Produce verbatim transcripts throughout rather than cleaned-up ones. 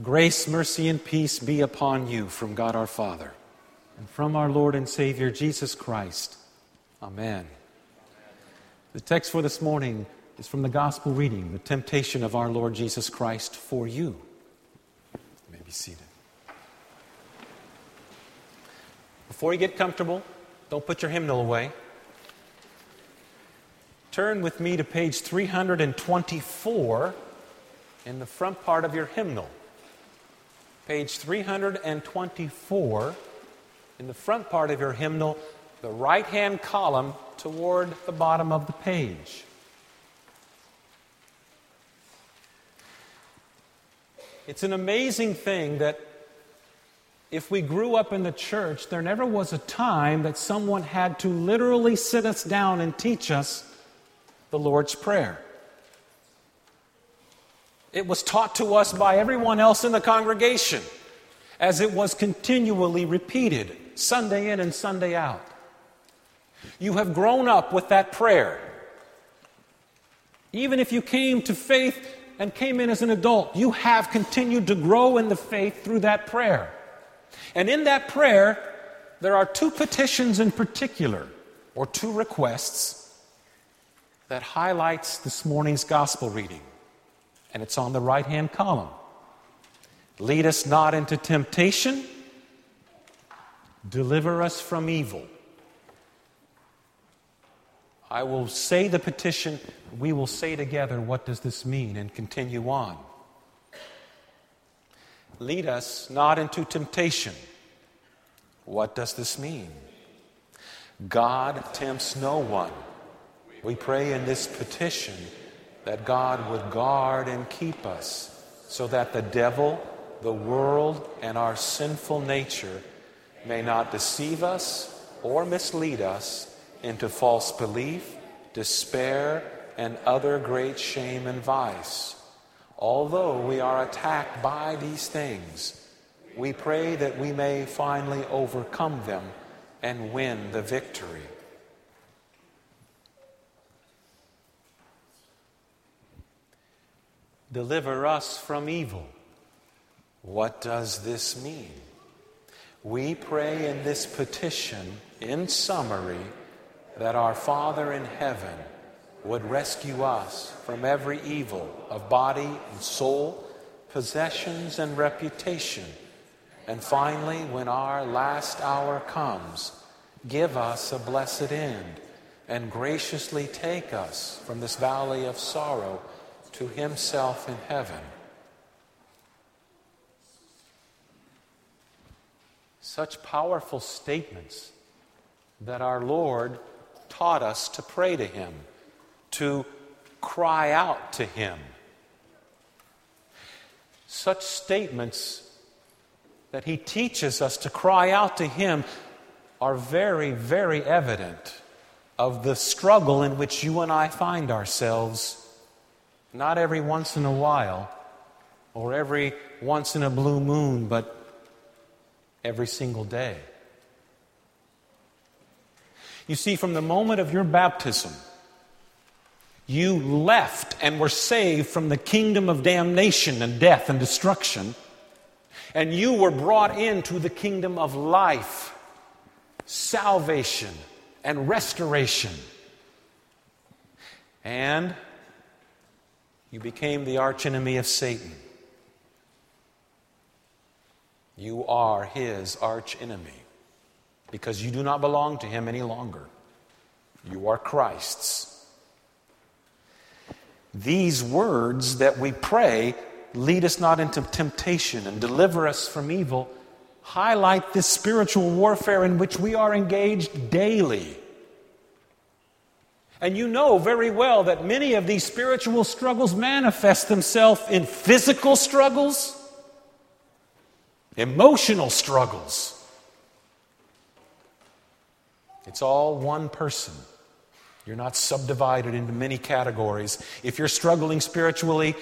Grace, mercy, and peace be upon you from God our Father and from our Lord and Savior Jesus Christ. Amen. The text for this morning is from the Gospel reading, the temptation of our Lord Jesus Christ for you. You may be seated. Before you get comfortable, don't put your hymnal away. Turn with me to page three twenty-four in the front part of your hymnal. Page three twenty-four, in the front part of your hymnal, the right-hand column toward the bottom of the page. It's an amazing thing that if we grew up in the church, there never was a time that someone had to literally sit us down and teach us the Lord's Prayer. It was taught to us by everyone else in the congregation as it was continually repeated Sunday in and Sunday out. You have grown up with that prayer. Even if you came to faith and came in as an adult, you have continued to grow in the faith through that prayer. And in that prayer, there are two petitions in particular, or two requests, that highlights this morning's gospel reading. And it's on the right-hand column. Lead us not into temptation. Deliver us from evil. I will say the petition. We will say together, what does this mean? And continue on. Lead us not into temptation. What does this mean? God tempts no one. We pray in this petition that God would guard and keep us so that the devil, the world, and our sinful nature may not deceive us or mislead us into false belief, despair, and other great shame and vice. Although we are attacked by these things, we pray that we may finally overcome them and win the victory. Deliver us from evil. What does this mean? We pray in this petition, in summary, that our Father in heaven would rescue us from every evil of body and soul, possessions and reputation. And finally, when our last hour comes, give us a blessed end and graciously take us from this valley of sorrow to himself in heaven. Such powerful statements that our Lord taught us to pray to him, to cry out to him. Such statements that he teaches us to cry out to him are very, very evident of the struggle in which you and I find ourselves. Not every once in a while, or every once in a blue moon, but every single day. You see, from the moment of your baptism, you left and were saved from the kingdom of damnation and death and destruction, and you were brought into the kingdom of life, salvation, and restoration. And you became the archenemy of Satan. You are his archenemy because you do not belong to him any longer. You are Christ's. These words that we pray, lead us not into temptation and deliver us from evil, highlight this spiritual warfare in which we are engaged daily. And you know very well that many of these spiritual struggles manifest themselves in physical struggles, emotional struggles. It's all one person. You're not subdivided into many categories. If you're struggling spiritually,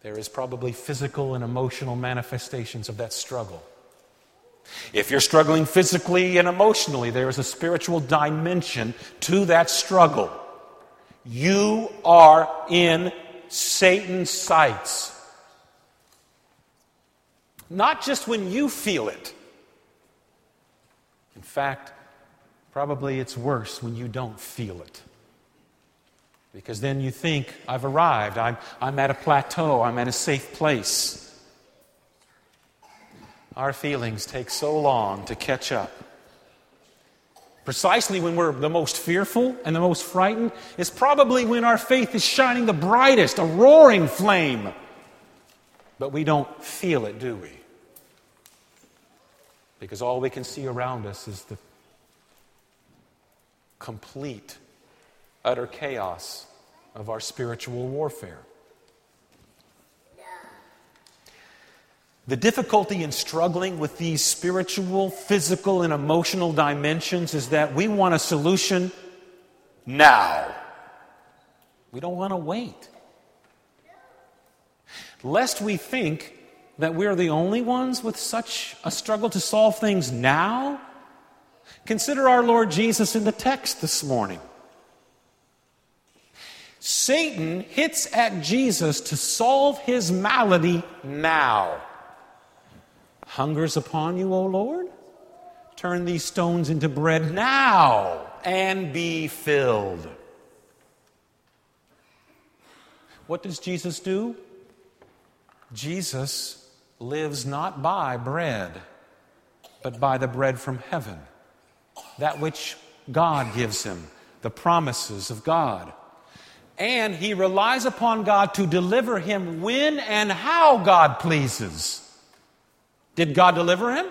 there is probably physical and emotional manifestations of that struggle. If you're struggling physically and emotionally, there is a spiritual dimension to that struggle. You are in Satan's sights. not just when you feel it. In fact, probably it's worse when you don't feel it. Because then you think, I've arrived, I'm, I'm at a plateau, I'm at a safe place. Our feelings take so long to catch up. Precisely when we're the most fearful and the most frightened is probably when our faith is shining the brightest, a roaring flame. But we don't feel it, do we? Because all we can see around us is the complete, utter chaos of our spiritual warfare. The difficulty in struggling with these spiritual, physical, and emotional dimensions is that we want a solution now. We don't want to wait. Lest we think that we're the only ones with such a struggle to solve things now, consider our Lord Jesus in the text this morning. Satan hits at Jesus to solve his malady now. Hungers upon you, O Lord? Turn these stones into bread now and be filled. What does Jesus do? Jesus lives not by bread, but by the bread from heaven, that which God gives him, the promises of God. And he relies upon God to deliver him when and how God pleases. Did God deliver him?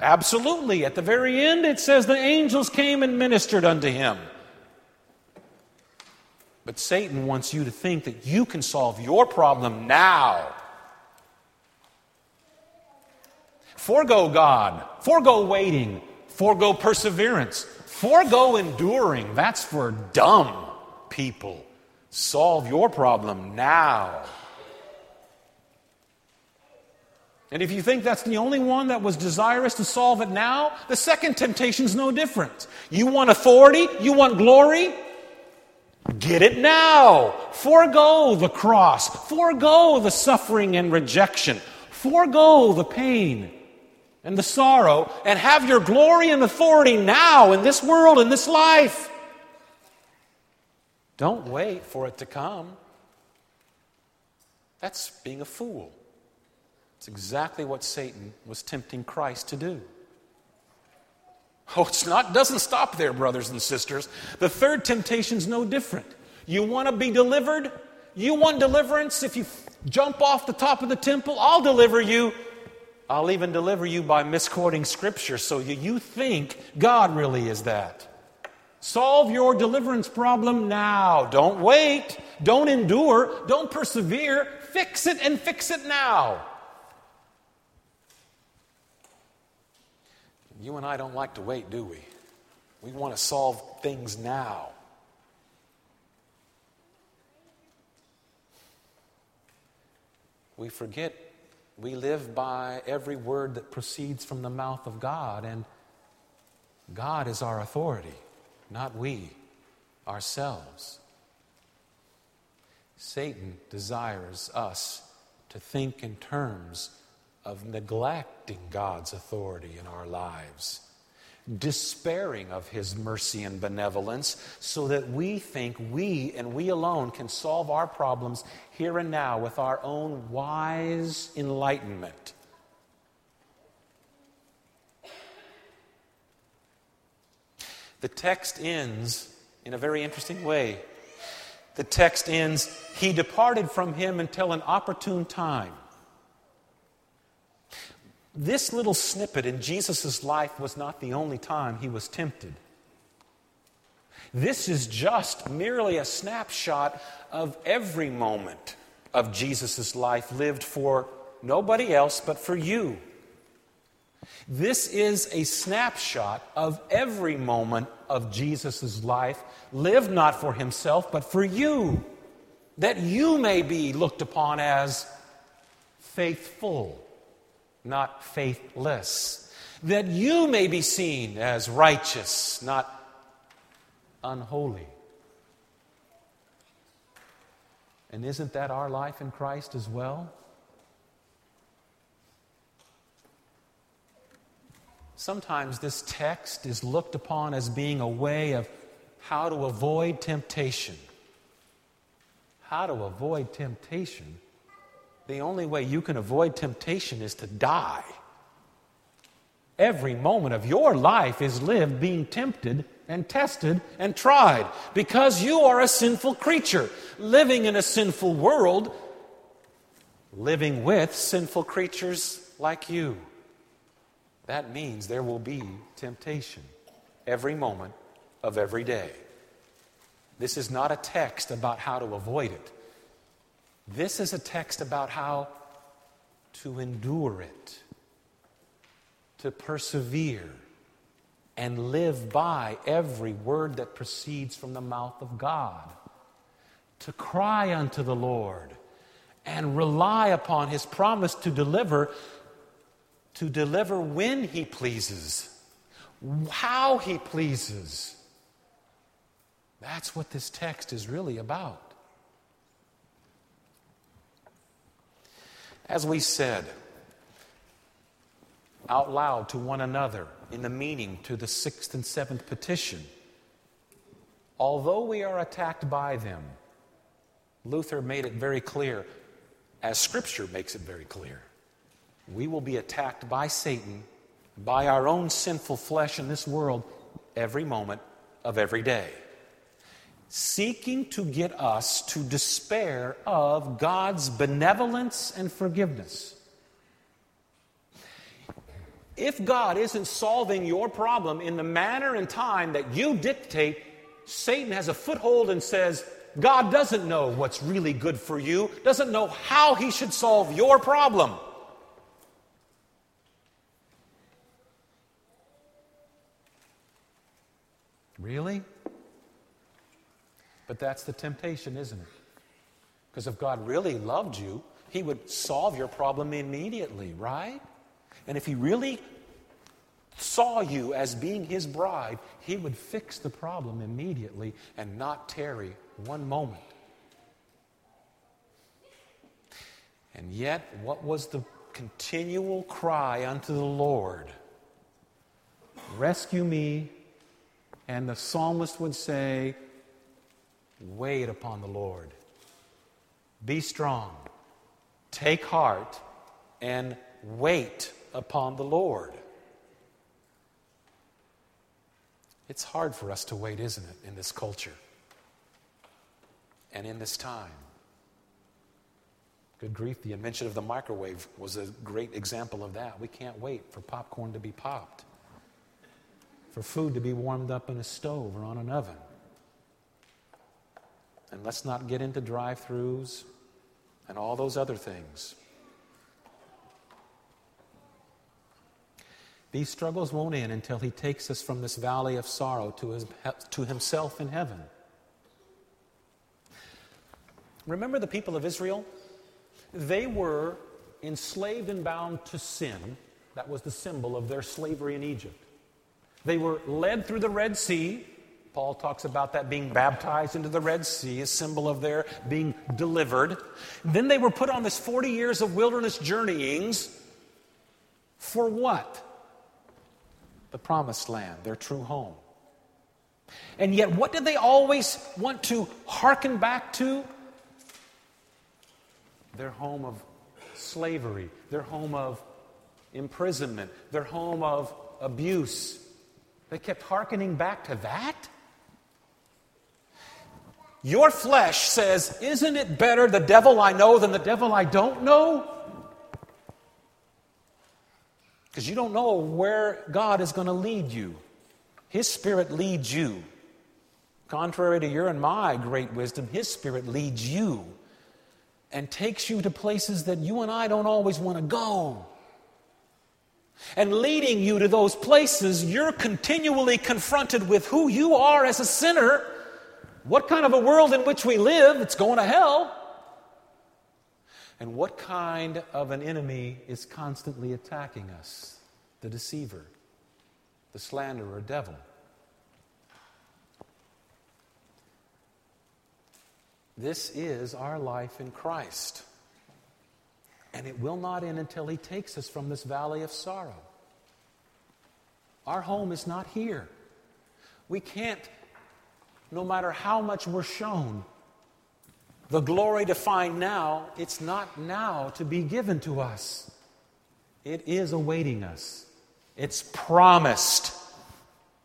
Absolutely. At the very end, it says the angels came and ministered unto him. But Satan wants you to think that you can solve your problem now. Forgo God. Forgo waiting. Forgo perseverance. Forgo enduring. That's for dumb people. Solve your problem now. And if you think that's the only one that was desirous to solve it now, the second temptation's no different. You want authority? You want glory? Get it now. Forgo the cross. Forgo the suffering and rejection. Forgo the pain and the sorrow, and have your glory and authority now in this world, in this life. Don't wait for it to come. That's being a fool. It's exactly what Satan was tempting Christ to do. Oh, it's not, doesn't stop there, brothers and sisters. The third temptation's no different. You want to be delivered? You want deliverance? If you jump off the top of the temple, I'll deliver you. I'll even deliver you by misquoting Scripture, so you, you think God really is that. Solve your deliverance problem now. Don't wait. Don't endure. Don't persevere. Fix it and fix it now. You and I don't like to wait, do we? We want to solve things now. We forget we live by every word that proceeds from the mouth of God, and God is our authority, not we, ourselves. Satan desires us to think in terms of neglecting God's authority in our lives, despairing of His mercy and benevolence, so that we think we and we alone can solve our problems here and now with our own wise enlightenment. The text ends in a very interesting way. The text ends, he departed from him until an opportune time. This little snippet in Jesus' life was not the only time he was tempted. This is just merely a snapshot of every moment of Jesus' life lived for nobody else but for you. This is a snapshot of every moment of Jesus' life lived not for himself but for you, that you may be looked upon as faithful, not faithless, that you may be seen as righteous, not unholy. And isn't that our life in Christ as well? Sometimes this text is looked upon as being a way of how to avoid temptation. How to avoid temptation? The only way you can avoid temptation is to die. Every moment of your life is lived being tempted and tested and tried because you are a sinful creature living in a sinful world, living with sinful creatures like you. That means there will be temptation every moment of every day. This is not a text about how to avoid it. This is a text about how to endure it, to persevere, and live by every word that proceeds from the mouth of God, to cry unto the Lord and rely upon His promise to deliver, to deliver when He pleases, how He pleases. That's what this text is really about. As we said out loud to one another in the meaning to the sixth and seventh petition, although we are attacked by them, Luther made it very clear, as Scripture makes it very clear, we will be attacked by Satan, by our own sinful flesh in this world, every moment of every day, seeking to get us to despair of God's benevolence and forgiveness. If God isn't solving your problem in the manner and time that you dictate, Satan has a foothold and says, God doesn't know what's really good for you, doesn't know how he should solve your problem. Really? But that's the temptation, isn't it? Because if God really loved you, He would solve your problem immediately, right? And if He really saw you as being His bride, He would fix the problem immediately and not tarry one moment. And yet, what was the continual cry unto the Lord? Rescue me. And the psalmist would say, wait upon the Lord. Be strong. Take heart and wait upon the Lord. It's hard for us to wait, isn't it, in this culture and in this time? Good grief, the invention of the microwave was a great example of that. We can't wait for popcorn to be popped, for food to be warmed up in a stove or on an oven. And let's not get into drive-thrus and all those other things. These struggles won't end until He takes us from this valley of sorrow to his, to Himself in heaven. Remember the people of Israel? They were enslaved and bound to sin. That was the symbol of their slavery in Egypt. They were led through the Red Sea. Paul talks about that being baptized into the Red Sea, a symbol of their being delivered. Then they were put on this forty years of wilderness journeyings for what? The Promised Land, their true home. And yet, what did they always want to hearken back to? Their home of slavery, their home of imprisonment, their home of abuse. They kept hearkening back to that. Your flesh says, isn't it better the devil I know than the devil I don't know? Because you don't know where God is going to lead you. His Spirit leads you. Contrary to your and my great wisdom, His Spirit leads you and takes you to places that you and I don't always want to go. And leading you to those places, you're continually confronted with who you are as a sinner, what kind of a world in which we live, it's going to hell, and what kind of an enemy is constantly attacking us, the deceiver, the slanderer, devil. This is our life in Christ. And it will not end until He takes us from this valley of sorrow. Our home is not here. We can't, no matter how much we're shown, the glory to find now, it's not now to be given to us. It is awaiting us. It's promised.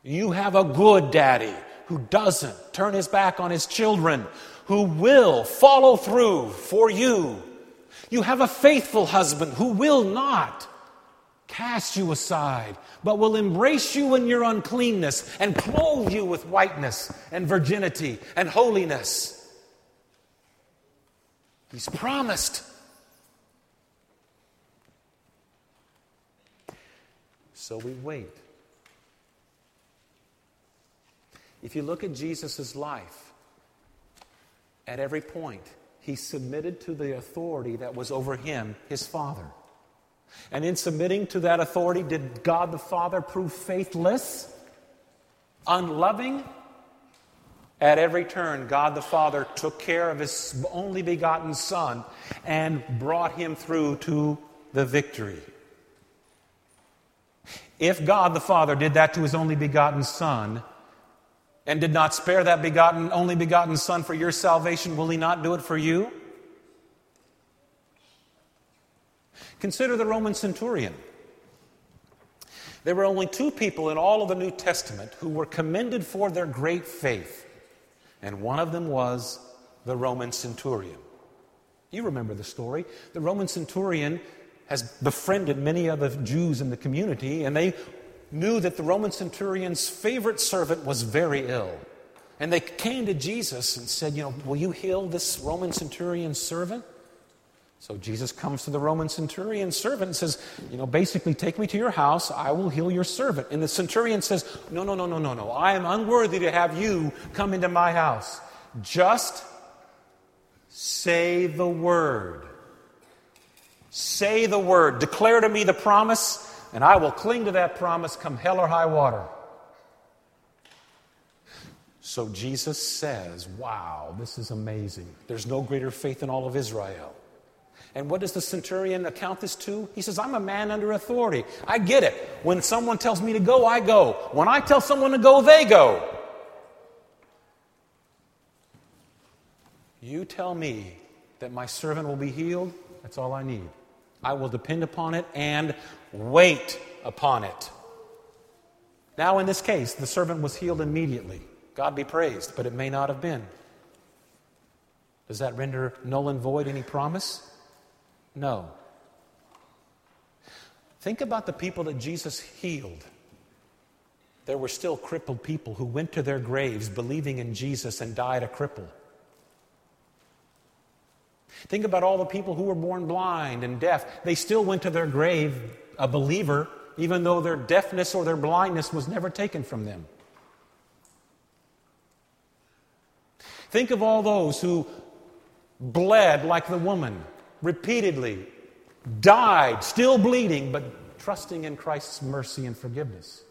You have a good daddy who doesn't turn his back on his children, who will follow through for you. You have a faithful husband who will not cast you aside, but will embrace you in your uncleanness and clothe you with whiteness and virginity and holiness. He's promised. So we wait. If you look at Jesus' life, at every point, he submitted to the authority that was over him, his Father. And in submitting to that authority, did God the Father prove faithless, unloving? At every turn, God the Father took care of his only begotten Son and brought him through to the victory. If God the Father did that to his only begotten Son and did not spare that begotten, only begotten Son for your salvation, will he not do it for you? Consider the Roman centurion. There were only two people in all of the New Testament who were commended for their great faith. And one of them was the Roman centurion. You remember the story. The Roman centurion has befriended many other Jews in the community, and they knew that the Roman centurion's favorite servant was very ill. And they came to Jesus and said, you know, will you heal this Roman centurion's servant? So Jesus comes to the Roman centurion's servant and says, you know, basically, take me to your house. I will heal your servant. And the centurion says, no, no, no, no, no, no. I am unworthy to have you come into my house. Just say the word. Say the word. Declare to me the promise, and I will cling to that promise come hell or high water. So Jesus says, wow, this is amazing. There's no greater faith in all of Israel. And what does the centurion account this to? He says, I'm a man under authority. I get it. When someone tells me to go, I go. When I tell someone to go, they go. You tell me that my servant will be healed, that's all I need. I will depend upon it and wait upon it. Now, in this case, the servant was healed immediately. God be praised, but it may not have been. Does that render null and void any promise? No. Think about the people that Jesus healed. There were still crippled people who went to their graves believing in Jesus and died a cripple. Think about all the people who were born blind and deaf. They still went to their grave a believer, even though their deafness or their blindness was never taken from them. Think of all those who bled like the woman, repeatedly, died, still bleeding, but trusting in Christ's mercy and forgiveness.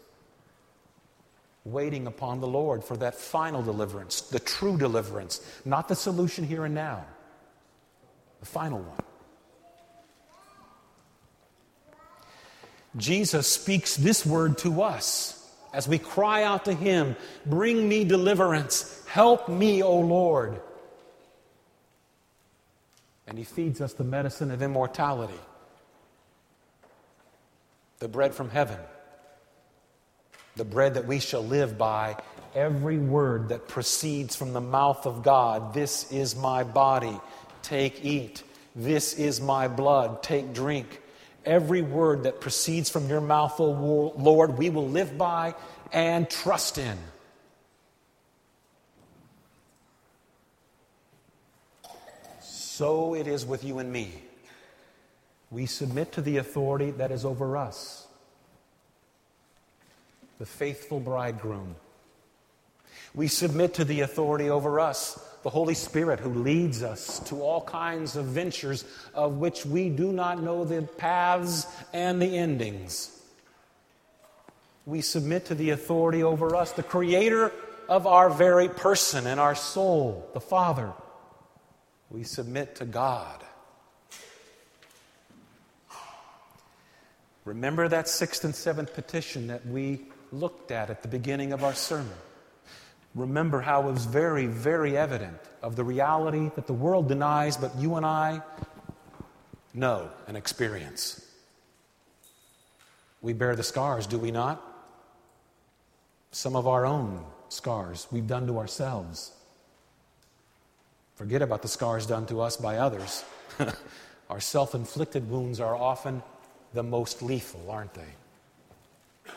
Waiting upon the Lord for that final deliverance, the true deliverance, not the solution here and now, the final one. Jesus speaks this word to us as we cry out to Him, bring me deliverance, help me, O Lord. And He feeds us the medicine of immortality, the bread from heaven, the bread that we shall live by, every word that proceeds from the mouth of God. This is my body, take, eat. This is my blood, take, drink. Every word that proceeds from your mouth, O Lord, we will live by and trust in. So it is with you and me. We submit to the authority that is over us, the faithful bridegroom. We submit to the authority over us, the Holy Spirit who leads us to all kinds of ventures of which we do not know the paths and the endings. We submit to the authority over us, the creator of our very person and our soul, the Father. We submit to God. Remember that sixth and seventh petition that we looked at at the beginning of our sermon. Remember how it was very, very evident of the reality that the world denies, but you and I know and experience. We bear the scars, do we not? Some of our own scars we've done to ourselves. Forget about the scars done to us by others. Our self-inflicted wounds are often the most lethal, aren't they?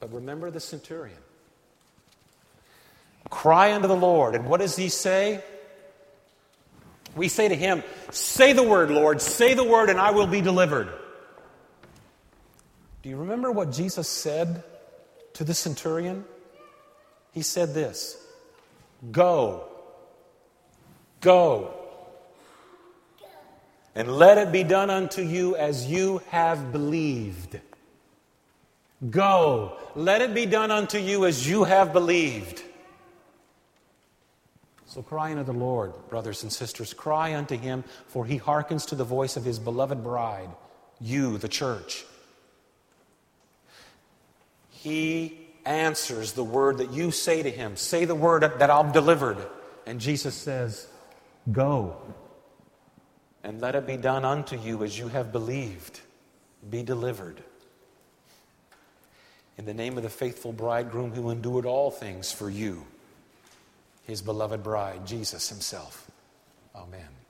But remember the centurion. Cry unto the Lord. And what does he say? We say to him, say the word, Lord, say the word, and I will be delivered. Do you remember what Jesus said to the centurion? He said this, go, go, and let it be done unto you as you have believed. Go, let it be done unto you as you have believed. So cry unto the Lord, brothers and sisters. Cry unto him, for he hearkens to the voice of his beloved bride, you, the church. He answers the word that you say to him. Say the word that I've delivered. And Jesus says, go, and let it be done unto you as you have believed. Be delivered. In the name of the faithful bridegroom who endured all things for you, his beloved bride, Jesus himself. Amen.